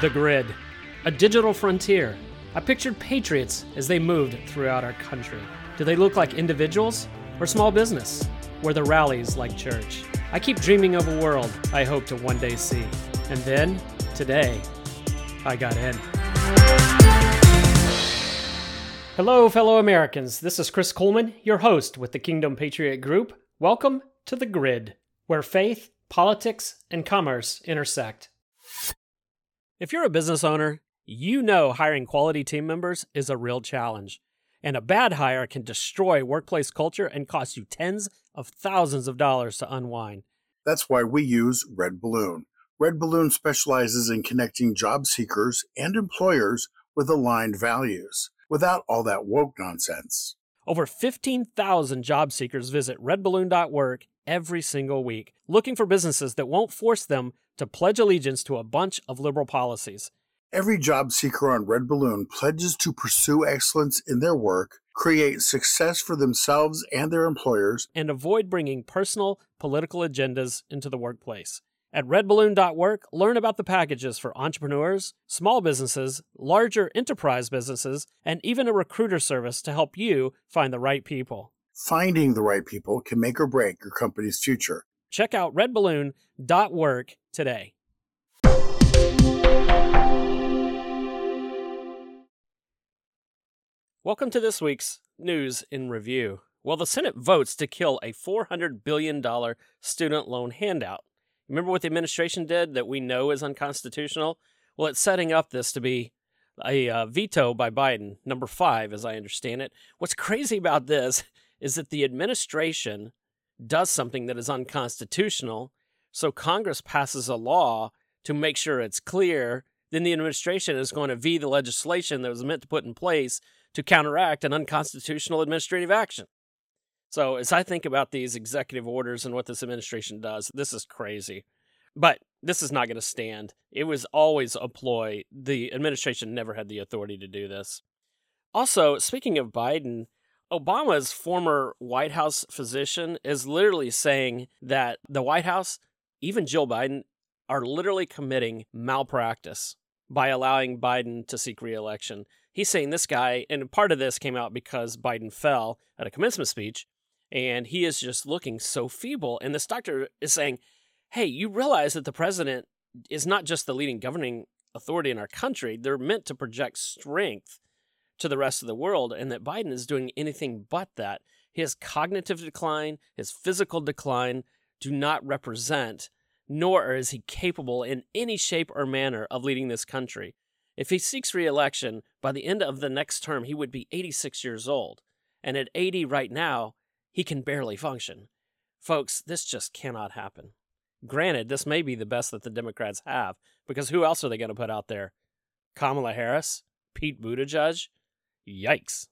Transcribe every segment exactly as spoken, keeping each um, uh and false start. The Grid, a digital frontier. I pictured patriots as they moved throughout our country. Do they look like individuals or small business? Were the rallies like church? I keep dreaming of a world I hope to one day see. And then, today, I got in. Hello, fellow Americans. This is Chris Kuhlmann, your host with the Kingdom Patriot Group. Welcome to The Grid, where faith, politics, and commerce intersect. If you're a business owner, you know hiring quality team members is a real challenge, and a bad hire can destroy workplace culture and cost you tens of thousands of dollars to unwind. That's why we use Red Balloon. Red Balloon specializes in connecting job seekers and employers with aligned values, without all that woke nonsense. Over fifteen thousand job seekers visit red balloon dot work every single week, looking for businesses that won't force them to pledge allegiance to a bunch of liberal policies. Every job seeker on Red Balloon pledges to pursue excellence in their work, create success for themselves and their employers, and avoid bringing personal political agendas into the workplace. At red balloon dot work, learn about the packages for entrepreneurs, small businesses, larger enterprise businesses, and even a recruiter service to help you find the right people. Finding the right people can make or break your company's future. Check out red balloon dot work today. Welcome to this week's News in Review. Well, the Senate votes to kill a four hundred billion dollars student loan handout. Remember what the administration did that we know is unconstitutional? Well, it's setting up this to be a uh, veto by Biden, number five, as I understand it. What's crazy about this is that the administration does something that is unconstitutional, so Congress passes a law to make sure it's clear. Then the administration is going to veto the legislation that was meant to put in place to counteract an unconstitutional administrative action. So as I think about these executive orders and what this administration does, this is crazy. But this is not going to stand. It was always a ploy. The administration never had the authority to do this. Also, speaking of Biden, Obama's former White House physician is literally saying that the White House, even Jill Biden, are literally committing malpractice by allowing Biden to seek re-election. He's saying this guy, and part of this came out because Biden fell at a commencement speech, and he is just looking so feeble. And this doctor is saying, hey, you realize that the president is not just the leading governing authority in our country. They're meant to project strength to the rest of the world, and that Biden is doing anything but that. His cognitive decline, his physical decline do not represent, nor is he capable in any shape or manner of leading this country. If he seeks re-election, by the end of the next term, he would be eighty-six years old. And at eighty right now, he can barely function. Folks, this just cannot happen. Granted, this may be the best that the Democrats have, because who else are they going to put out there? Kamala Harris? Pete Buttigieg? Yikes.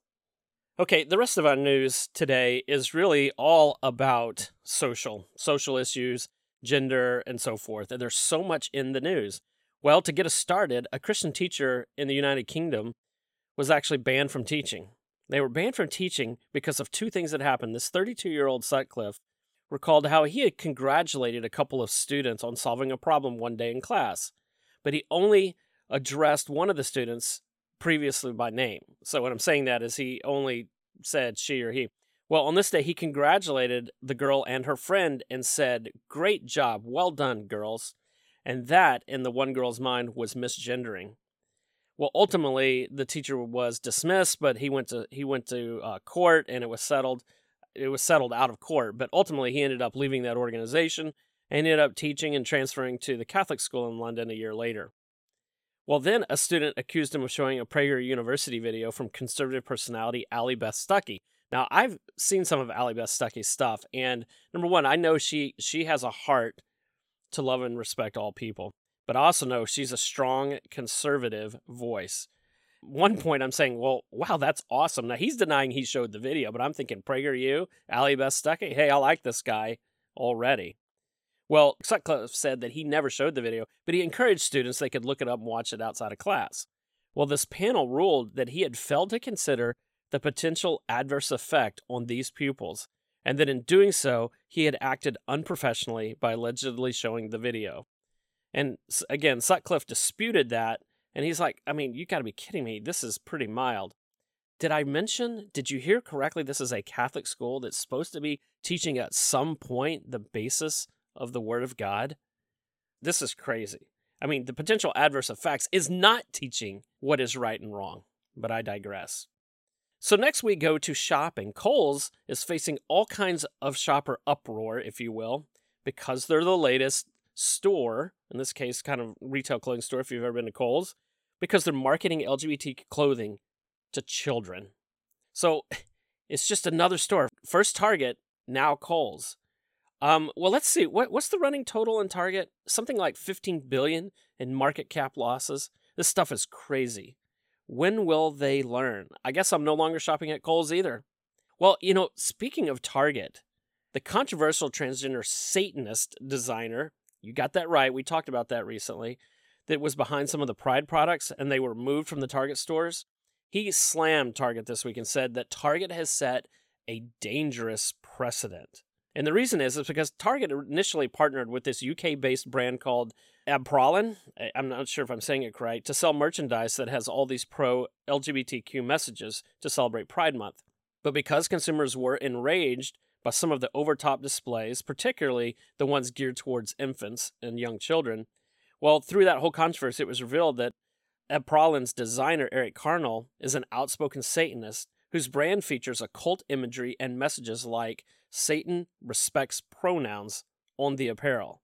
Okay, the rest of our news today is really all about social, social issues, gender, and so forth. And there's so much in the news. Well, to get us started, a Christian teacher in the United Kingdom was actually banned from teaching. They were banned from teaching because of two things that happened. This thirty-two-year-old Sutcliffe recalled how he had congratulated a couple of students on solving a problem one day in class, but he only addressed one of the students previously by name. So what I'm saying that is he only said she or he. Well, on this day, he congratulated the girl and her friend and said, "Great job, well done, girls." And that, in the one girl's mind, was misgendering. Well, ultimately, the teacher was dismissed, but he went to he went to uh, court, and it was settled. It was settled out of court, but ultimately, he ended up leaving that organization and ended up teaching and transferring to the Catholic school in London a year later. Well, then a student accused him of showing a Prager University video from conservative personality Allie Beth Stuckey. Now, I've seen some of Allie Beth Stuckey's stuff, and number one, I know she she has a heart to love and respect all people. But I also know she's a strong conservative voice. One point I'm saying, well, wow, that's awesome. Now he's denying he showed the video, but I'm thinking PragerU, Allie Beth Stuckey, hey, I like this guy already. Well, Sutcliffe said that he never showed the video, but he encouraged students they could look it up and watch it outside of class. Well, this panel ruled that he had failed to consider the potential adverse effect on these pupils, and that in doing so, he had acted unprofessionally by allegedly showing the video. And again, Sutcliffe disputed that. And he's like, I mean, you got to be kidding me. This is pretty mild. Did I mention, did you hear correctly? This is a Catholic school that's supposed to be teaching at some point the basis of the Word of God. This is crazy. I mean, the potential adverse effects is not teaching what is right and wrong, but I digress. So next we go to shopping. Kohl's is facing all kinds of shopper uproar, if you will, because they're the latest store, in this case, kind of retail clothing store, if you've ever been to Kohl's, because they're marketing L G B T clothing to children. So it's just another store. First Target, now Kohl's. Um, well, let's see. What, what's the running total in Target? Something like fifteen billion dollars in market cap losses. This stuff is crazy. When will they learn? I guess I'm no longer shopping at Kohl's either. Well, you know, speaking of Target, the controversial transgender Satanist designer, you got that right. We talked about that recently, that was behind some of the Pride products, and they were moved from the Target stores. He slammed Target this week and said that Target has set a dangerous precedent. And the reason is, is because Target initially partnered with this U K-based brand called Abprallin, I'm not sure if I'm saying it right, to sell merchandise that has all these pro-L G B T Q messages to celebrate Pride Month. But because consumers were enraged by some of the over-the-top displays, particularly the ones geared towards infants and young children, well, through that whole controversy, it was revealed that Abprallin's designer, Eric Carnell, is an outspoken Satanist whose brand features occult imagery and messages like Satan respects pronouns on the apparel.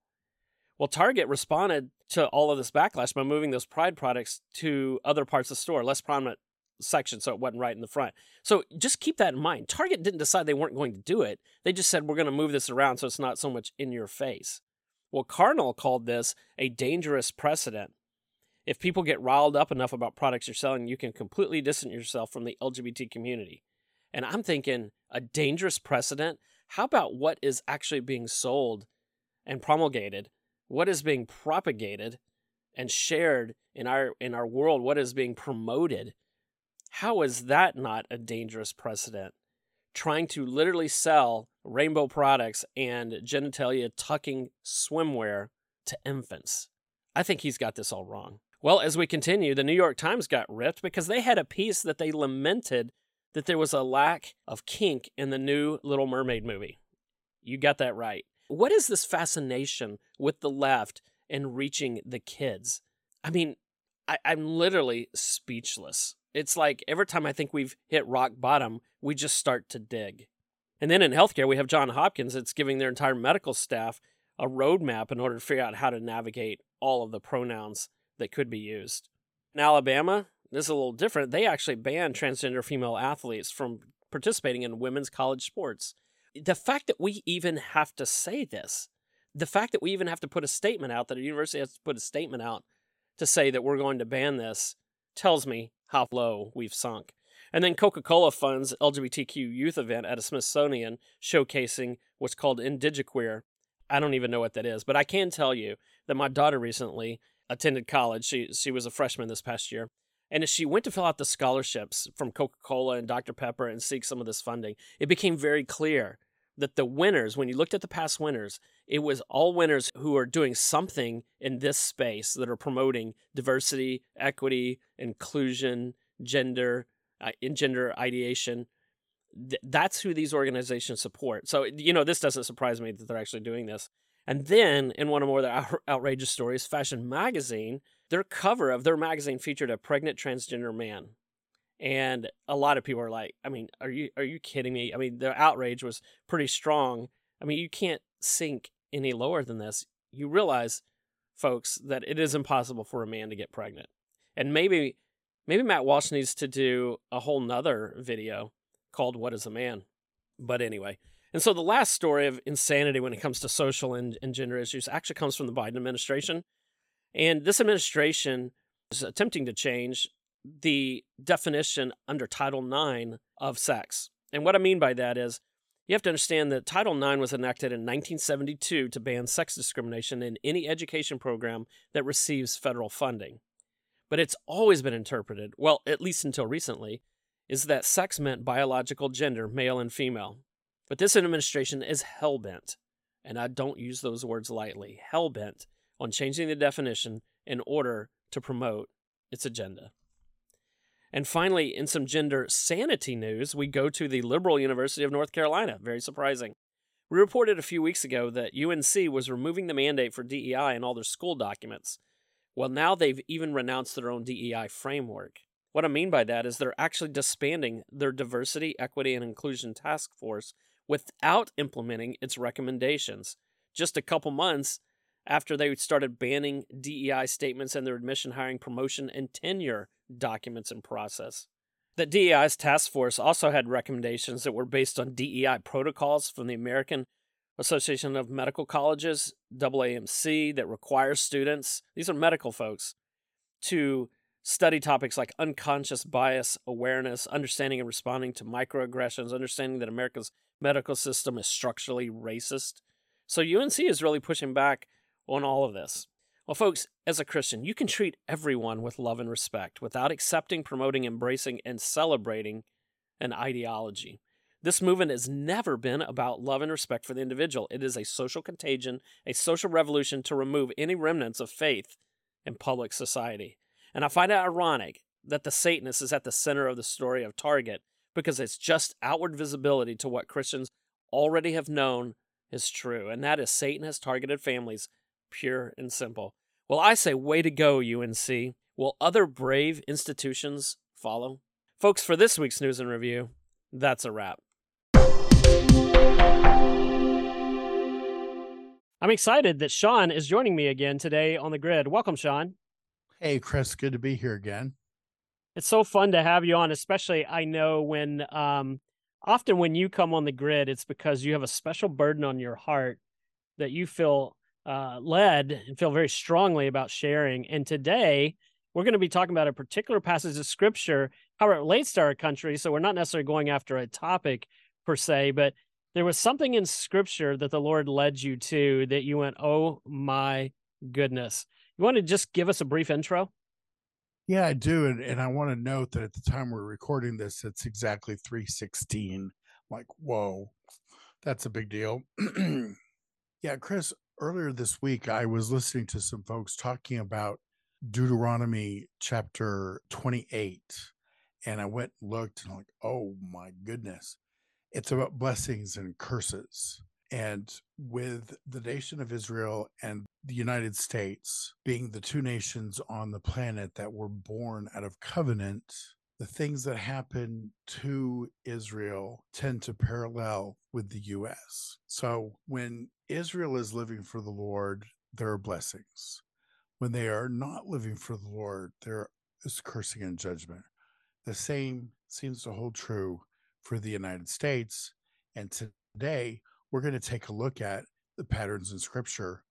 Well, Target responded to all of this backlash by moving those Pride products to other parts of the store, less prominent sections, so it wasn't right in the front. So just keep that in mind. Target didn't decide they weren't going to do it. They just said, we're going to move this around so it's not so much in your face. Well, Carnell called this a dangerous precedent. If people get riled up enough about products you're selling, you can completely distance yourself from the L G B T community. And I'm thinking, a dangerous precedent? How about what is actually being sold and promulgated? What is being propagated and shared in our in our world? What is being promoted? How is that not a dangerous precedent? Trying to literally sell rainbow products and genitalia-tucking swimwear to infants. I think he's got this all wrong. Well, as we continue, the New York Times got ripped because they had a piece that they lamented that there was a lack of kink in the new Little Mermaid movie. You got that right. What is this fascination with the left and reaching the kids? I mean, I, I'm literally speechless. It's like every time I think we've hit rock bottom, we just start to dig. And then in healthcare, we have Johns Hopkins. It's giving their entire medical staff a roadmap in order to figure out how to navigate all of the pronouns that could be used. In Alabama, this is a little different. They actually banned transgender female athletes from participating in women's college sports. The fact that we even have to say this, the fact that we even have to put a statement out, that a university has to put a statement out to say that we're going to ban this, tells me how low we've sunk. And then Coca-Cola funds L G B T Q youth event at a Smithsonian showcasing what's called Indigiqueer. I don't even know what that is, but I can tell you that my daughter recently attended college. She she was a freshman this past year. And as she went to fill out the scholarships from Coca-Cola and Doctor Pepper and seek some of this funding, it became very clear that the winners, when you looked at the past winners, it was all winners who are doing something in this space that are promoting diversity, equity, inclusion, gender, uh, gender ideation. Th- that's who these organizations support. So, you know, this doesn't surprise me that they're actually doing this. And then, in one of more of the out- outrageous stories, Fashion Magazine, their cover of their magazine featured a pregnant transgender man. And a lot of people are like, I mean, are you are you kidding me? I mean, the outrage was pretty strong. I mean, you can't sink any lower than this. You realize, folks, that it is impossible for a man to get pregnant. And maybe maybe Matt Walsh needs to do a whole nother video called What is a Man? But anyway. And so the last story of insanity when it comes to social and, and gender issues actually comes from the Biden administration. And this administration is attempting to change the definition under Title nine of sex. And what I mean by that is you have to understand that Title nine was enacted in nineteen seventy-two to ban sex discrimination in any education program that receives federal funding. But it's always been interpreted, well, at least until recently, is that sex meant biological gender, male and female. But this administration is hell-bent, and I don't use those words lightly, hell-bent on changing the definition in order to promote its agenda. And finally, in some gender sanity news, we go to the liberal University of North Carolina. Very surprising. We reported a few weeks ago that U N C was removing the mandate for D E I in all their school documents. Well, now they've even renounced their own D E I framework. What I mean by that is they're actually disbanding their Diversity, Equity, and Inclusion Task Force without implementing its recommendations. Just a couple months after they started banning D E I statements in their admission, hiring, promotion, and tenure documents and process. The D E I's task force also had recommendations that were based on D E I protocols from the American Association of Medical Colleges, A A M C, that requires students, these are medical folks, to study topics like unconscious bias awareness, understanding and responding to microaggressions, understanding that America's medical system is structurally racist. So U N C is really pushing back on all of this. Well, folks, as a Christian, you can treat everyone with love and respect without accepting, promoting, embracing, and celebrating an ideology. This movement has never been about love and respect for the individual. It is a social contagion, a social revolution to remove any remnants of faith in public society. And I find it ironic that the Satanist is at the center of the story of Target because it's just outward visibility to what Christians already have known is true, and that is Satan has targeted families, pure and simple. Well, I say way to go, U N C. Will other brave institutions follow? Folks, for this week's News and Review, that's a wrap. I'm excited that Sean is joining me again today on The Grid. Welcome, Sean. Hey, Chris. Good to be here again. It's so fun to have you on, especially I know when um, often when you come on The Grid, it's because you have a special burden on your heart that you feel uh, led and feel very strongly about sharing. And today we're going to be talking about a particular passage of scripture, how it relates to our country. So we're not necessarily going after a topic per se, but there was something in scripture that the Lord led you to that you went, oh my goodness. You want to just give us a brief intro? Yeah, I do. And, and I want to note that at the time we're recording this, it's exactly three sixteen. Like, whoa, that's a big deal. Yeah, Chris, earlier this week, I was listening to some folks talking about Deuteronomy chapter twenty-eight. And I went and looked and I'm like, oh my goodness. It's about blessings and curses. And with the nation of Israel and the United States being the two nations on the planet that were born out of covenant, the things that happen to Israel tend to parallel with the U S. So when Israel is living for the Lord, there are blessings. When they are not living for the Lord, there is cursing and judgment. The same seems to hold true for the United States. And today, we're going to take a look at the patterns in Scripture,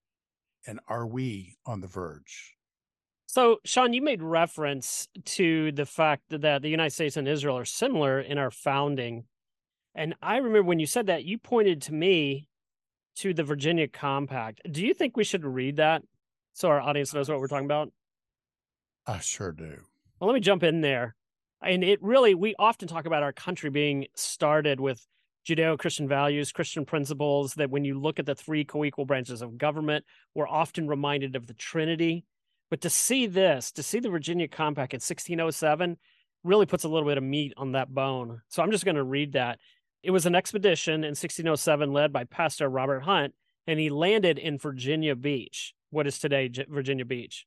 and are we on the verge? So, Sean, you made reference to the fact that the United States and Israel are similar in our founding. And I remember when you said that, you pointed to me to the Virginia Compact. Do you think we should read that so our audience knows what we're talking about? I sure do. Well, let me jump in there. And it really, we often talk about our country being started with Judeo-Christian values, Christian principles, that when you look at the three co-equal branches of government, we're often reminded of the Trinity. But to see this, to see the Virginia Compact in sixteen oh seven, really puts a little bit of meat on that bone. So I'm just going to read that. It was an expedition in sixteen oh seven led by Pastor Robert Hunt, and he landed in Virginia Beach, what is today Virginia Beach.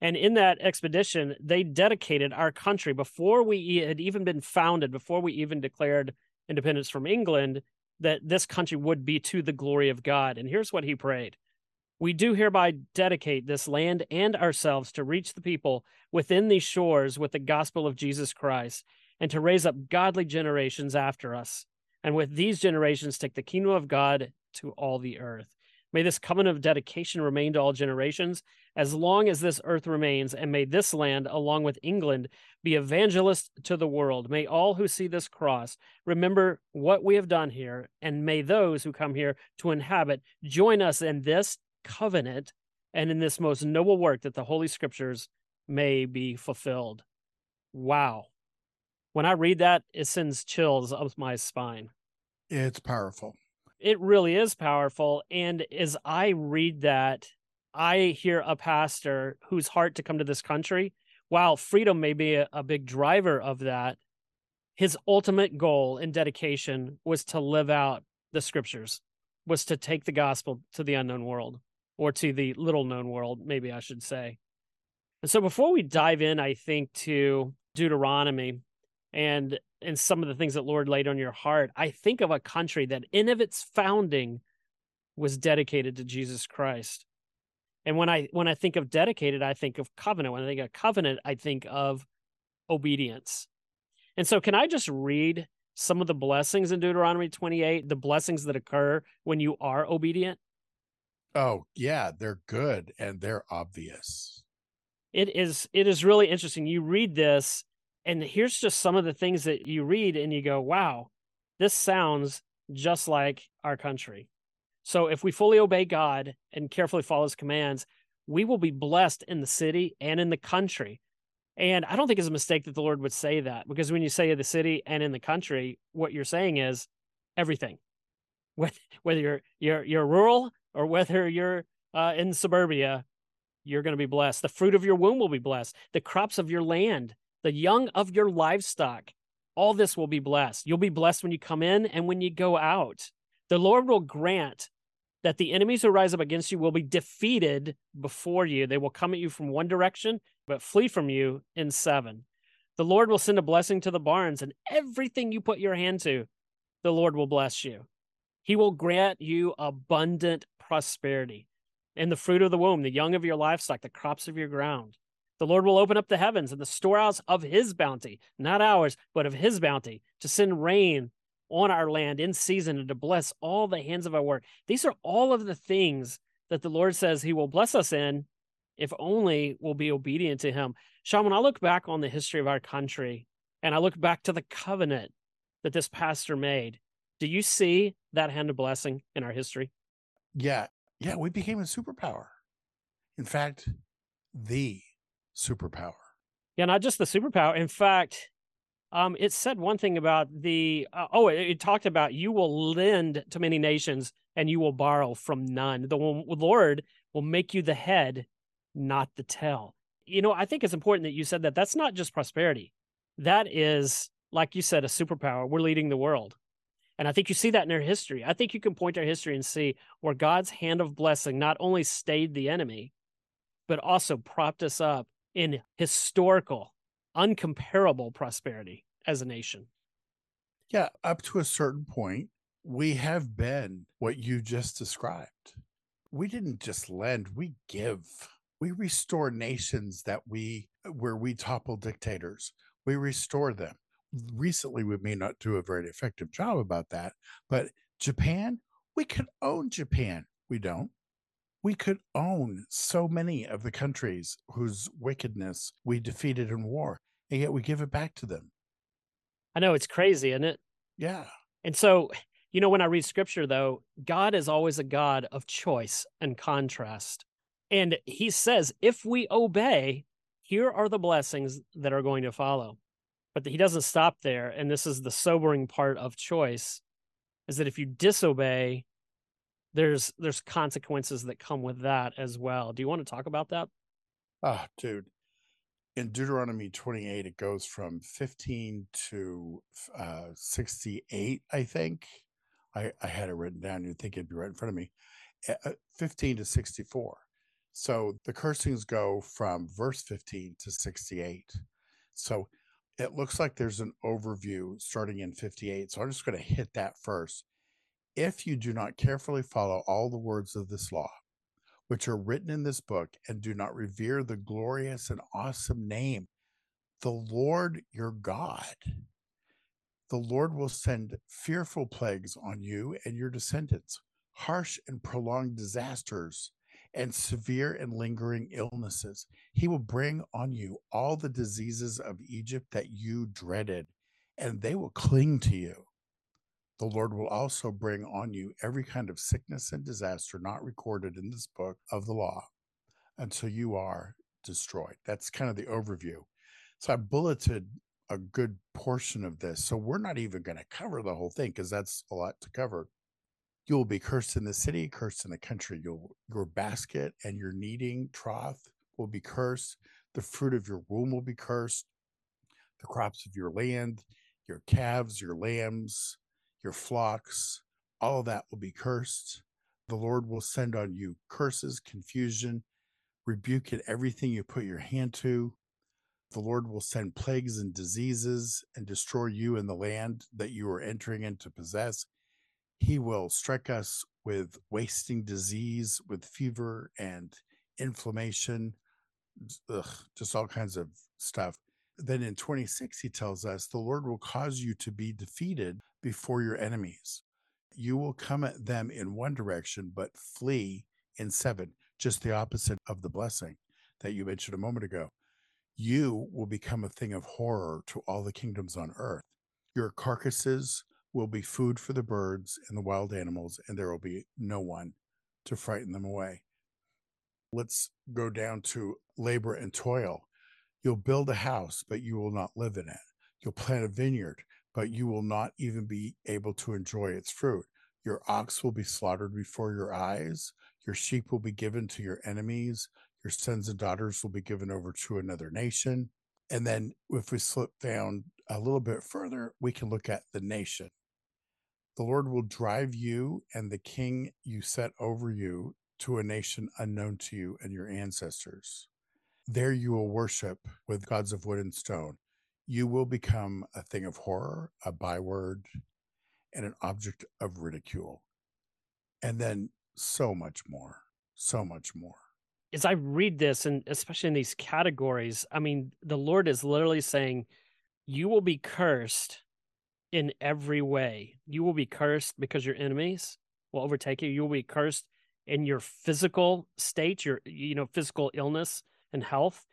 And in that expedition, they dedicated our country before we had even been founded, before we even declared independence from England, that this country would be to the glory of God. And here's what he prayed. We do hereby dedicate this land and ourselves to reach the people within these shores with the gospel of Jesus Christ and to raise up godly generations after us. And with these generations, take the kingdom of God to all the earth. May this covenant of dedication remain to all generations as long as this earth remains, and may this land, along with England, be evangelist to the world. May all who see this cross remember what we have done here, and may those who come here to inhabit join us in this covenant and in this most noble work that the Holy Scriptures may be fulfilled. Wow. When I read that, it sends chills up my spine. It's powerful. It really is powerful. And as I read that, I hear a pastor whose heart to come to this country, while freedom may be a, a big driver of that, his ultimate goal and dedication was to live out the scriptures, was to take the gospel to the unknown world, or to the little known world, maybe I should say. And so before we dive in, I think, to Deuteronomy and and some of the things that Lord laid on your heart, I think of a country that in of its founding was dedicated to Jesus Christ. And when I when I think of dedicated, I think of covenant. When I think of covenant, I think of obedience. And so can I just read some of the blessings in Deuteronomy twenty-eight, the blessings that occur when you are obedient? Oh, yeah, they're good and they're obvious. It is it is really interesting. You read this, and here's just some of the things that you read and you go, wow, this sounds just like our country. So if we fully obey God and carefully follow his commands, we will be blessed in the city and in the country. And I don't think it's a mistake that the Lord would say that, because when you say the city and in the country, what you're saying is everything, whether you're you're, you're rural or whether you're uh, in suburbia, you're going to be blessed. The fruit of your womb will be blessed. The crops of your land, the young of your livestock, all this will be blessed. You'll be blessed when you come in and when you go out. The Lord will grant that the enemies who rise up against you will be defeated before you. They will come at you from one direction, but flee from you in seven. The Lord will send a blessing to the barns, and everything you put your hand to, the Lord will bless you. He will grant you abundant prosperity and the fruit of the womb, the young of your livestock, the crops of your ground. The Lord will open up the heavens and the storehouse of his bounty, not ours, but of his bounty, to send rain on our land in season and to bless all the hands of our work. These are all of the things that the Lord says he will bless us in if only we'll be obedient to him. Sean, when I look back on the history of our country and I look back to the covenant that this pastor made, do you see that hand of blessing in our history? Yeah. Yeah, we became a superpower. In fact, the superpower. Yeah, not just the superpower. In fact, Um, it said one thing about the, uh, oh, it, it talked about you will lend to many nations and you will borrow from none. The Lord will make you the head, not the tail. You know, I think it's important that you said that. That's not just prosperity. That is, like you said, a superpower. We're leading the world. And I think you see that in our history. I think you can point to our history and see where God's hand of blessing not only stayed the enemy, but also propped us up in historical uncomparable prosperity as a nation. Yeah, up to a certain point, we have been what you just described. We didn't just lend, we give. We restore nations that we where we topple dictators. We restore them. Recently, we may not do a very effective job about that, but Japan, we could own Japan. We don't. We could own so many of the countries whose wickedness we defeated in war, and yet we give it back to them. I know, it's crazy, isn't it? Yeah. And so, you know, when I read scripture, though, God is always a God of choice and contrast. And he says, if we obey, here are the blessings that are going to follow. But he doesn't stop there. And this is the sobering part of choice, is that if you disobey, There's there's consequences that come with that as well. Do you want to talk about that? Ah, oh, dude. In Deuteronomy twenty-eight, it goes from fifteen to uh, sixty-eight, I think. I, I had it written down. You'd think it'd be right in front of me. Uh, fifteen to sixty-four. So the cursings go from verse fifteen to sixty-eight. So it looks like there's an overview starting in fifty-eight. So I'm just going to hit that first. If you do not carefully follow all the words of this law, which are written in this book, and do not revere the glorious and awesome name, the Lord your God, the Lord will send fearful plagues on you and your descendants, harsh and prolonged disasters, and severe and lingering illnesses. He will bring on you all the diseases of Egypt that you dreaded, and they will cling to you. The Lord will also bring on you every kind of sickness and disaster not recorded in this book of the law until you are destroyed. That's kind of the overview. So I bulleted a good portion of this. So we're not even going to cover the whole thing because that's a lot to cover. You will be cursed in the city, cursed in the country. You'll, your basket and your kneading trough will be cursed. The fruit of your womb will be cursed. The crops of your land, your calves, your lambs, your flocks, all of that will be cursed. The Lord will send on you curses, confusion, rebuke at everything you put your hand to. The Lord will send plagues and diseases and destroy you in the land that you are entering in to possess. He will strike us with wasting disease, with fever and inflammation, ugh, just all kinds of stuff. Then in twenty-six, he tells us, the Lord will cause you to be defeated before your enemies. You will come at them in one direction, but flee in seven, just the opposite of the blessing that you mentioned a moment ago. You will become a thing of horror to all the kingdoms on earth. Your carcasses will be food for the birds and the wild animals, and there will be no one to frighten them away. Let's go down to labor and toil. You'll build a house, but you will not live in it. You'll plant a vineyard, but you will not even be able to enjoy its fruit. Your ox will be slaughtered before your eyes. Your sheep will be given to your enemies. Your sons and daughters will be given over to another nation. And then if we slip down a little bit further, we can look at the nation. The Lord will drive you and the king you set over you to a nation unknown to you and your ancestors. There you will worship with gods of wood and stone. You will become a thing of horror, a byword, and an object of ridicule. And then so much more, so much more. As I read this, and especially in these categories, I mean, the Lord is literally saying, you will be cursed in every way. You will be cursed because your enemies will overtake you. You will be cursed in your physical state, your you know physical illness and health.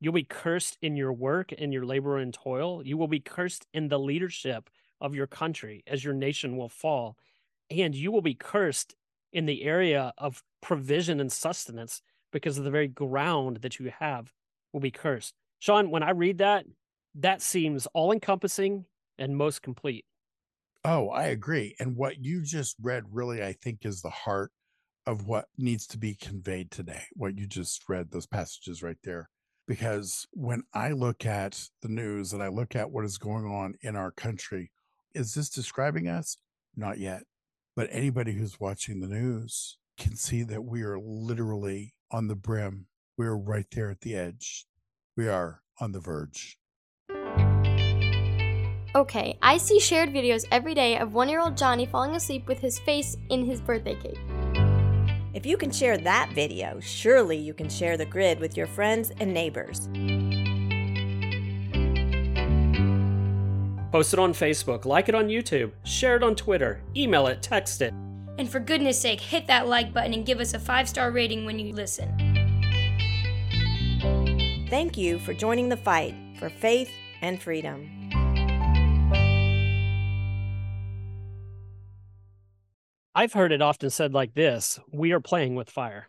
You'll be cursed in your work and your labor and toil. You will be cursed in the leadership of your country as your nation will fall. And you will be cursed in the area of provision and sustenance, because of the very ground that you have will be cursed. Sean, when I read that, that seems all-encompassing and most complete. Oh, I agree. And what you just read really, I think, is the heart of what needs to be conveyed today, what you just read, those passages right there. Because when I look at the news and I look at what is going on in our country, is this describing us? Not yet. But anybody who's watching the news can see that we are literally on the brim. We are right there at the edge. We are on the verge. Okay, I see shared videos every day of one-year-old Johnny falling asleep with his face in his birthday cake. If you can share that video, surely you can share the grid with your friends and neighbors. Post it on Facebook, like it on YouTube, share it on Twitter, email it, text it. And for goodness sake, hit that like button and give us a five-star rating when you listen. Thank you for joining the fight for faith and freedom. I've heard it often said like this: we are playing with fire,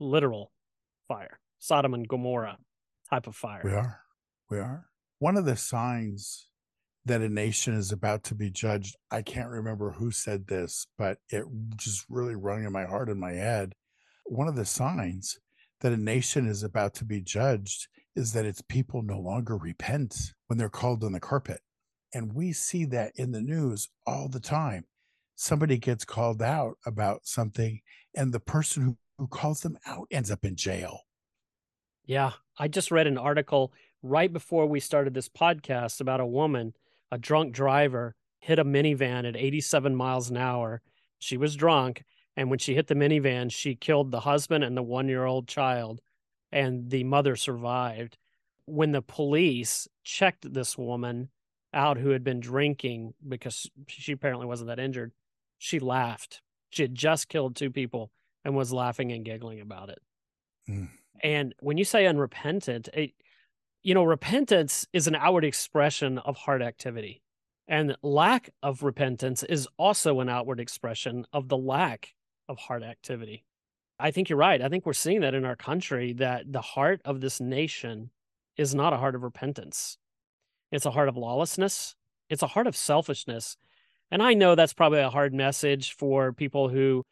literal fire, Sodom and Gomorrah type of fire. We are. We are. One of the signs that a nation is about to be judged, I can't remember who said this, but it just really rung in my heart and my head. One of the signs that a nation is about to be judged is that its people no longer repent when they're called on the carpet. And we see that in the news all the time. Somebody gets called out about something, and the person who, who calls them out ends up in jail. Yeah, I just read an article right before we started this podcast about a woman. A drunk driver hit a minivan at eighty-seven miles an hour. She was drunk, and when she hit the minivan, she killed the husband and the one-year-old child, and the mother survived. When the police checked this woman out who had been drinking, because she apparently wasn't that injured, she laughed. She had just killed two people and was laughing and giggling about it. Mm. And when you say unrepentant, it, you know, repentance is an outward expression of heart activity, and lack of repentance is also an outward expression of the lack of heart activity. I think you're right. I think we're seeing that in our country, that the heart of this nation is not a heart of repentance. It's a heart of lawlessness. It's a heart of selfishness. And I know that's probably a hard message for people who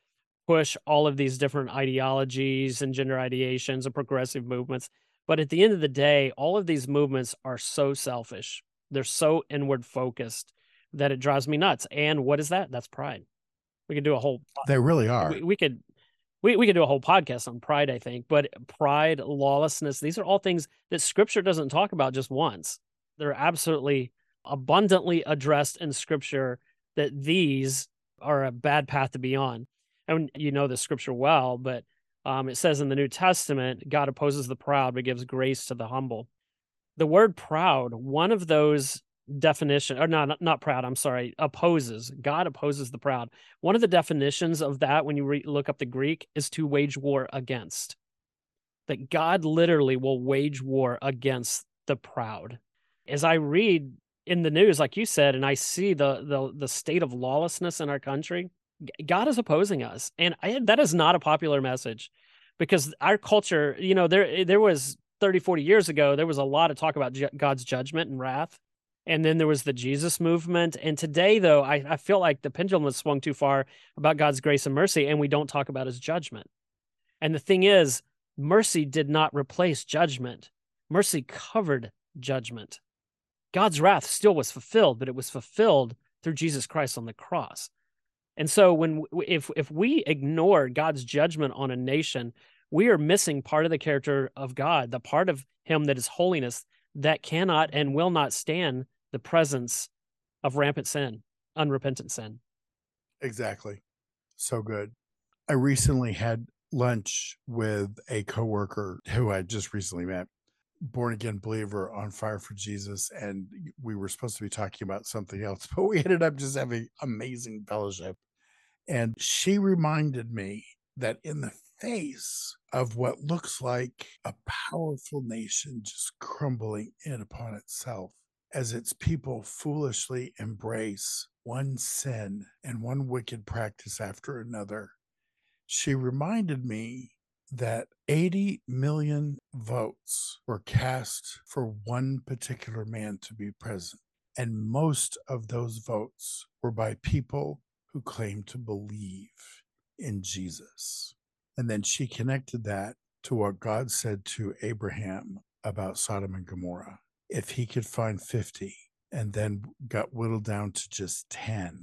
push all of these different ideologies and gender ideations and progressive movements. But at the end of the day, all of these movements are so selfish. They're so inward focused that it drives me nuts. And what is that? That's pride. We could do a whole. They really are. We, we could, we, we could do a whole podcast on pride, I think, but pride, lawlessness, these are all things that scripture doesn't talk about just once. They're absolutely abundantly addressed in scripture that these are a bad path to be on. And you know the scripture well, but um, it says in the New Testament, God opposes the proud, but gives grace to the humble. The word proud, one of those definitions, or not, not proud, I'm sorry, opposes. God opposes the proud. One of the definitions of that, when you re- look up the Greek, is to wage war against. That God literally will wage war against the proud. As I read in the news, like you said, and I see the the, the state of lawlessness in our country, God is opposing us. And I, that is not a popular message, because our culture, you know, there there was thirty, forty years ago, there was a lot of talk about ju- God's judgment and wrath. And then there was the Jesus movement. And today, though, I, I feel like the pendulum has swung too far about God's grace and mercy, and we don't talk about his judgment. And the thing is, mercy did not replace judgment. Mercy covered judgment. God's wrath still was fulfilled, but it was fulfilled through Jesus Christ on the cross. And so when if if we ignore God's judgment on a nation, we are missing part of the character of God, the part of him that is holiness that cannot and will not stand the presence of rampant sin, unrepentant sin. Exactly. So good. I recently had lunch with a coworker who I just recently met, born again believer on fire for Jesus. And we were supposed to be talking about something else, but we ended up just having amazing fellowship. And she reminded me that in the face of what looks like a powerful nation just crumbling in upon itself, as its people foolishly embrace one sin and one wicked practice after another, she reminded me that eighty million votes were cast for one particular man to be president. And most of those votes were by people who claimed to believe in Jesus. And then she connected that to what God said to Abraham about Sodom and Gomorrah. If he could find fifty and then got whittled down to just ten,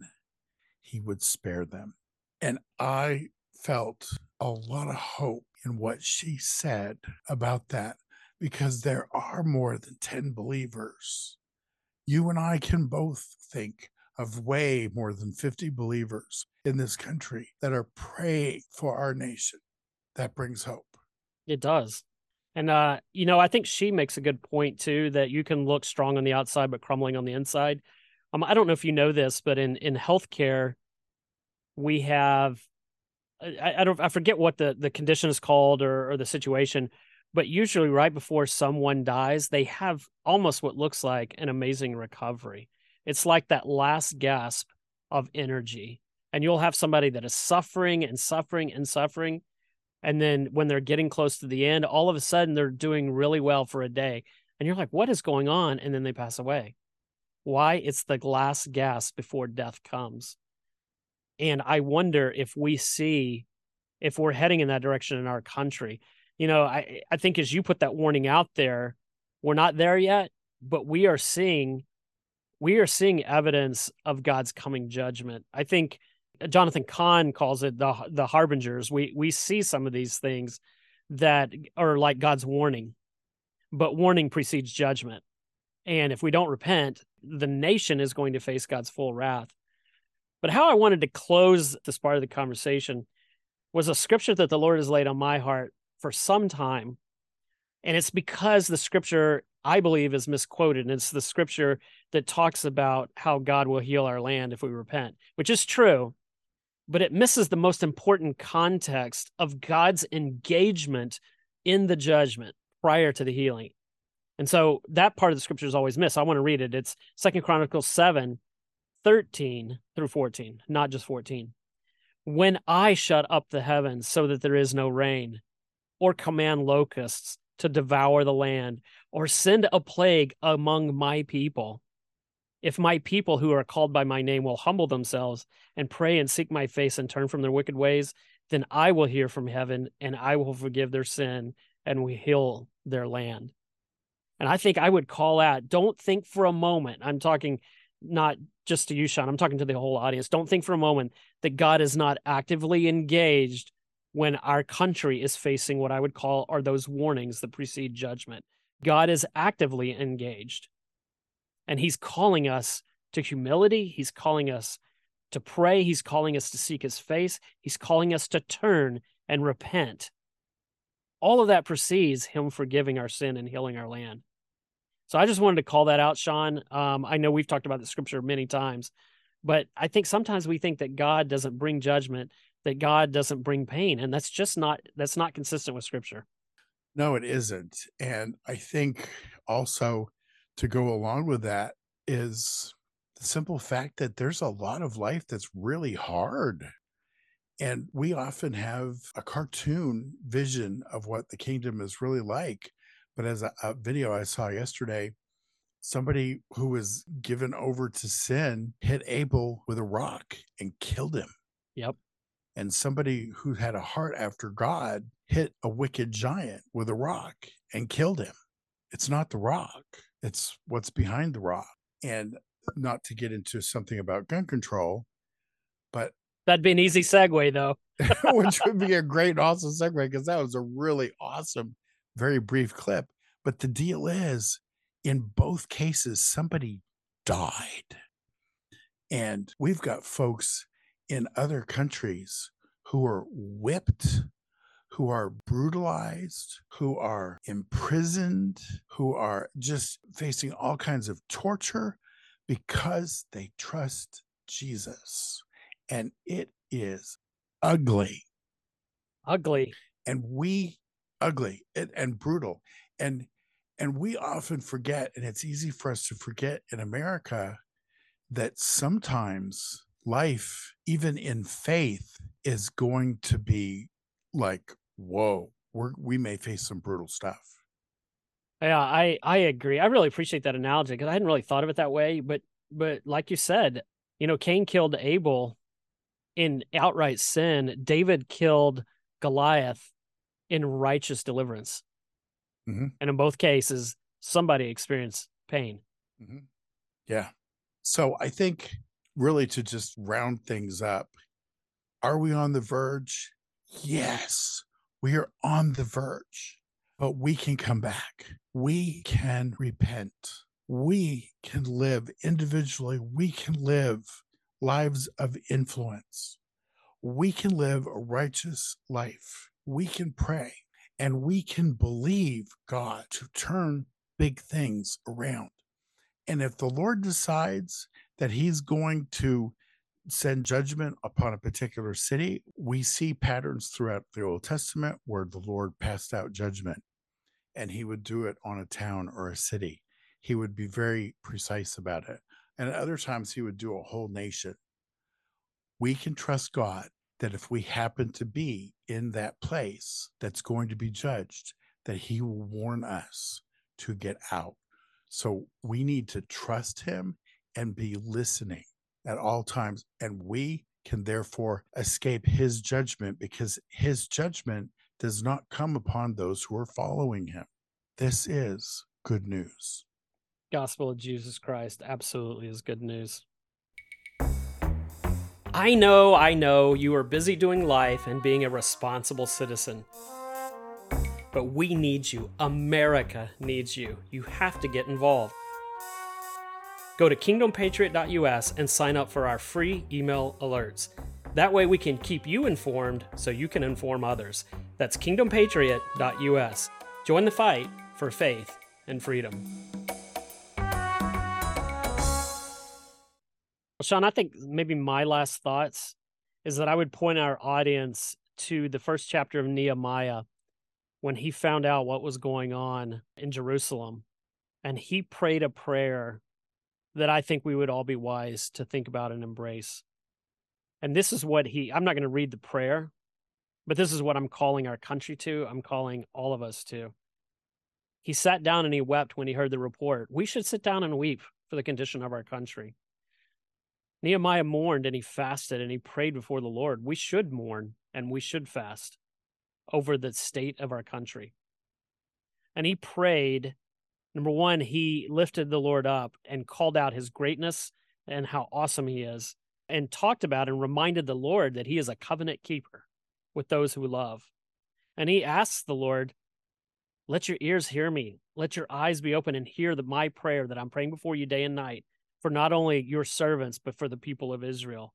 he would spare them. And I felt a lot of hope in what she said about that, because there are more than ten believers. You and I can both think of way more than fifty believers in this country that are praying for our nation. That brings hope. It does. And, uh, you know, I think she makes a good point, too, that you can look strong on the outside, but crumbling on the inside. Um, I don't know if you know this, but in, in healthcare, we have I, I don't. I forget what the, the condition is called or, or the situation, but usually right before someone dies, they have almost what looks like an amazing recovery. It's like that last gasp of energy. And you'll have somebody that is suffering and suffering and suffering. And then when they're getting close to the end, all of a sudden they're doing really well for a day. And you're like, what is going on? And then they pass away. Why? It's the last gasp before death comes. And I wonder if we see, if we're heading in that direction in our country. You know, I, I think as you put that warning out there, we're not there yet, but we are seeing, we are seeing evidence of God's coming judgment. I think Jonathan Cahn calls it the the harbingers. We we see some of these things that are like God's warning, but warning precedes judgment. And if we don't repent, the nation is going to face God's full wrath. But how I wanted to close this part of the conversation was a scripture that the Lord has laid on my heart for some time. And it's because the scripture, I believe, is misquoted. And it's the scripture that talks about how God will heal our land if we repent, which is true, but it misses the most important context of God's engagement in the judgment prior to the healing. And so that part of the scripture is always missed. I want to read it. It's Second Chronicles seven. thirteen through fourteen, not just fourteen. When I shut up the heavens so that there is no rain, or command locusts to devour the land, or send a plague among my people, If my people who are called by my name will humble themselves and pray and seek my face and turn from their wicked ways, then I will hear from heaven and I will forgive their sin and will heal their land. And I think I would call out, don't think for a moment, I'm talking not just to you, Sean, I'm talking to the whole audience. Don't think for a moment that God is not actively engaged when our country is facing what I would call are those warnings that precede judgment. God is actively engaged. And he's calling us to humility. He's calling us to pray. He's calling us to seek his face. He's calling us to turn and repent. All of that precedes him forgiving our sin and healing our land. So I just wanted to call that out, Sean. Um, I know we've talked about the scripture many times, but I think sometimes we think that God doesn't bring judgment, that God doesn't bring pain. And that's just not, that's not consistent with scripture. No, it isn't. And I think also to go along with that is the simple fact that there's a lot of life that's really hard. And we often have a cartoon vision of what the kingdom is really like. But as a, a video I saw yesterday, somebody who was given over to sin hit Abel with a rock and killed him. Yep. And somebody who had a heart after God hit a wicked giant with a rock and killed him. It's not the rock. It's what's behind the rock. And not to get into something about gun control, but that'd be an easy segue, though. Which would be a great, awesome segue, because that was a really awesome, very brief clip. But the deal is, in both cases, somebody died. And we've got folks in other countries who are whipped, who are brutalized, who are imprisoned, who are just facing all kinds of torture because they trust Jesus. And it is ugly. Ugly. And we, ugly and, and brutal. And, and we often forget, and it's easy for us to forget in America, that sometimes life, even in faith, is going to be like, whoa, we're, we may face some brutal stuff. Yeah, I, I agree. I really appreciate that analogy, because I hadn't really thought of it that way. But, but like you said, you know, Cain killed Abel in outright sin. David killed Goliath in righteous deliverance. Mm-hmm. And in both cases, somebody experienced pain. Mm-hmm. Yeah. So I think really to just round things up, are we on the verge? Yes, we are on the verge, but we can come back. We can repent. We can live individually. We can live lives of influence. We can live a righteous life. We can pray, and we can believe God to turn big things around. And if the Lord decides that he's going to send judgment upon a particular city, we see patterns throughout the Old Testament where the Lord passed out judgment, and he would do it on a town or a city. He would be very precise about it. And at other times, he would do a whole nation. We can trust God that if we happen to be in that place that's going to be judged, that he will warn us to get out. So we need to trust him and be listening at all times. And we can therefore escape his judgment, because his judgment does not come upon those who are following him. This is good news. Gospel of Jesus Christ absolutely is good news. I know, I know, you are busy doing life and being a responsible citizen. But we need you. America needs you. You have to get involved. Go to kingdom patriot dot U S and sign up for our free email alerts. That way we can keep you informed so you can inform others. That's kingdom patriot dot U S. Join the fight for faith and freedom. Well, Sean, I think maybe my last thoughts is that I would point our audience to the first chapter of Nehemiah, when he found out what was going on in Jerusalem, and he prayed a prayer that I think we would all be wise to think about and embrace. And this is what he, I'm not going to read the prayer, but this is what I'm calling our country to. I'm calling all of us to. He sat down and he wept when he heard the report. We should sit down and weep for the condition of our country. Nehemiah mourned and he fasted and he prayed before the Lord. We should mourn and we should fast over the state of our country. And he prayed. Number one, he lifted the Lord up and called out his greatness and how awesome he is, and talked about and reminded the Lord that he is a covenant keeper with those who love. And he asks the Lord, let your ears hear me. Let your eyes be open and hear that my prayer that I'm praying before you day and night for not only your servants, but for the people of Israel.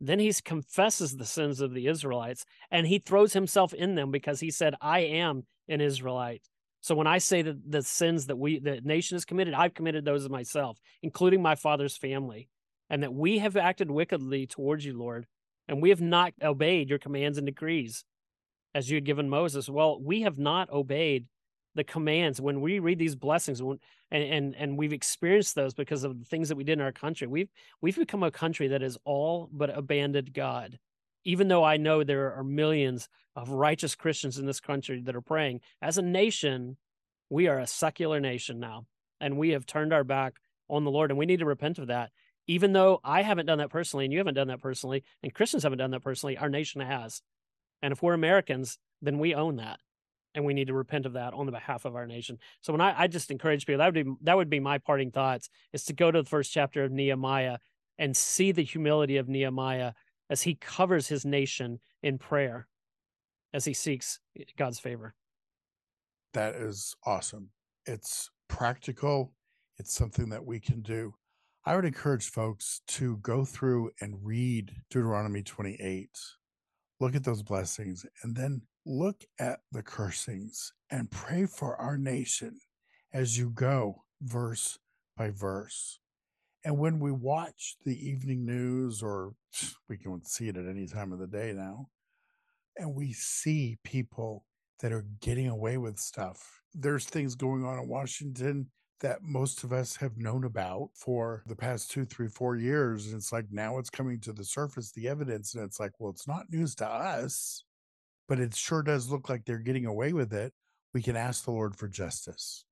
Then he confesses the sins of the Israelites and he throws himself in them because he said, I am an Israelite. So when I say that the sins that we, the nation has committed, I've committed those myself, including my father's family, and that we have acted wickedly towards you, Lord, and we have not obeyed your commands and decrees as you had given Moses. Well, we have not obeyed the commands. When we read these blessings and, and, and we've experienced those because of the things that we did in our country, we've, we've become a country that is all but abandoned God. Even though I know there are millions of righteous Christians in this country that are praying, as a nation, we are a secular nation now, and we have turned our back on the Lord, and we need to repent of that. Even though I haven't done that personally, and you haven't done that personally, and Christians haven't done that personally, our nation has. And if we're Americans, then we own that, and we need to repent of that on the behalf of our nation. So when I, I just encourage people, that would be that would be my parting thoughts, is to go to the first chapter of Nehemiah and see the humility of Nehemiah as he covers his nation in prayer, as he seeks God's favor. That is awesome. It's practical. It's something that we can do. I would encourage folks to go through and read Deuteronomy twenty-eight, look at those blessings, and then look at the cursings and pray for our nation as you go verse by verse. And when we watch the evening news, or we can see it at any time of the day now, and we see people that are getting away with stuff, there's things going on in Washington that most of us have known about for the past two, three, four years. And it's like, now it's coming to the surface, the evidence. And it's like, well, it's not news to us, but it sure does look like they're getting away with it. We can ask the Lord for justice.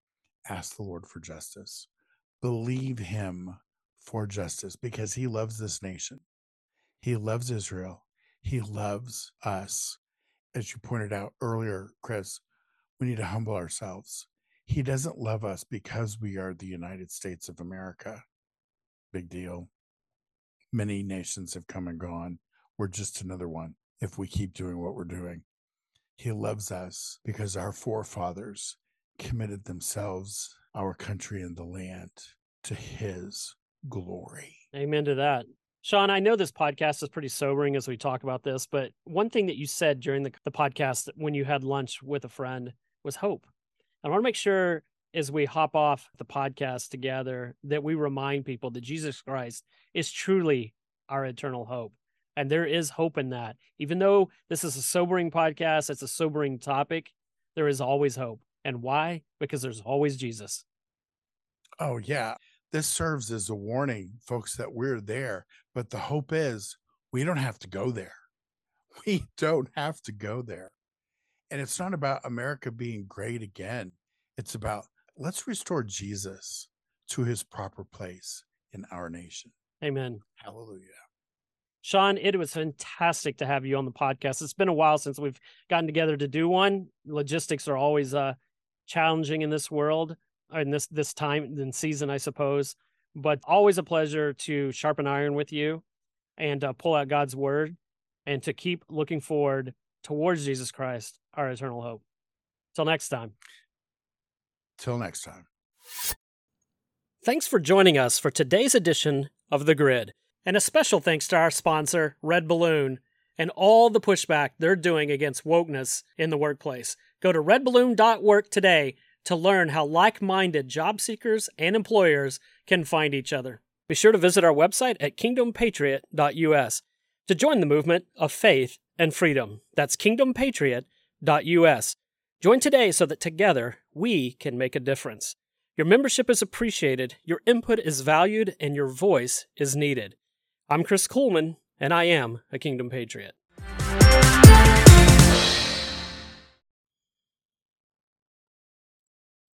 Ask the Lord for justice. Believe him for justice, because he loves this nation. He loves Israel. He loves us. As you pointed out earlier, Chris, we need to humble ourselves. He doesn't love us because we are the United States of America. Big deal. Many nations have come and gone. We're just another one if we keep doing what we're doing. He loves us because our forefathers committed themselves, our country and the land, to his glory. Amen to that. Sean, I know this podcast is pretty sobering as we talk about this, but one thing that you said during the, the podcast when you had lunch with a friend was hope. I want to make sure as we hop off the podcast together that we remind people that Jesus Christ is truly our eternal hope. And there is hope in that. Even though this is a sobering podcast, it's a sobering topic, there is always hope. And why? Because there's always Jesus. Oh, yeah. This serves as a warning, folks, that we're there. But the hope is we don't have to go there. We don't have to go there. And it's not about America being great again. It's about, let's restore Jesus to his proper place in our nation. Amen. Hallelujah. Sean, it was fantastic to have you on the podcast. It's been a while since we've gotten together to do one. Logistics are always uh, challenging in this world, in this this time and season, I suppose. But always a pleasure to sharpen iron with you and uh, pull out God's word and to keep looking forward towards Jesus Christ, our eternal hope. Till next time. Till next time. Thanks for joining us for today's edition of The Grid. And a special thanks to our sponsor, Red Balloon, and all the pushback they're doing against wokeness in the workplace. Go to red balloon dot work today to learn how like-minded job seekers and employers can find each other. Be sure to visit our website at kingdom patriot dot u s to join the movement of faith and freedom. That's kingdom patriot dot u s. Join today so that together we can make a difference. Your membership is appreciated, your input is valued, and your voice is needed. I'm Chris Kuhlmann, and I am a Kingdom Patriot.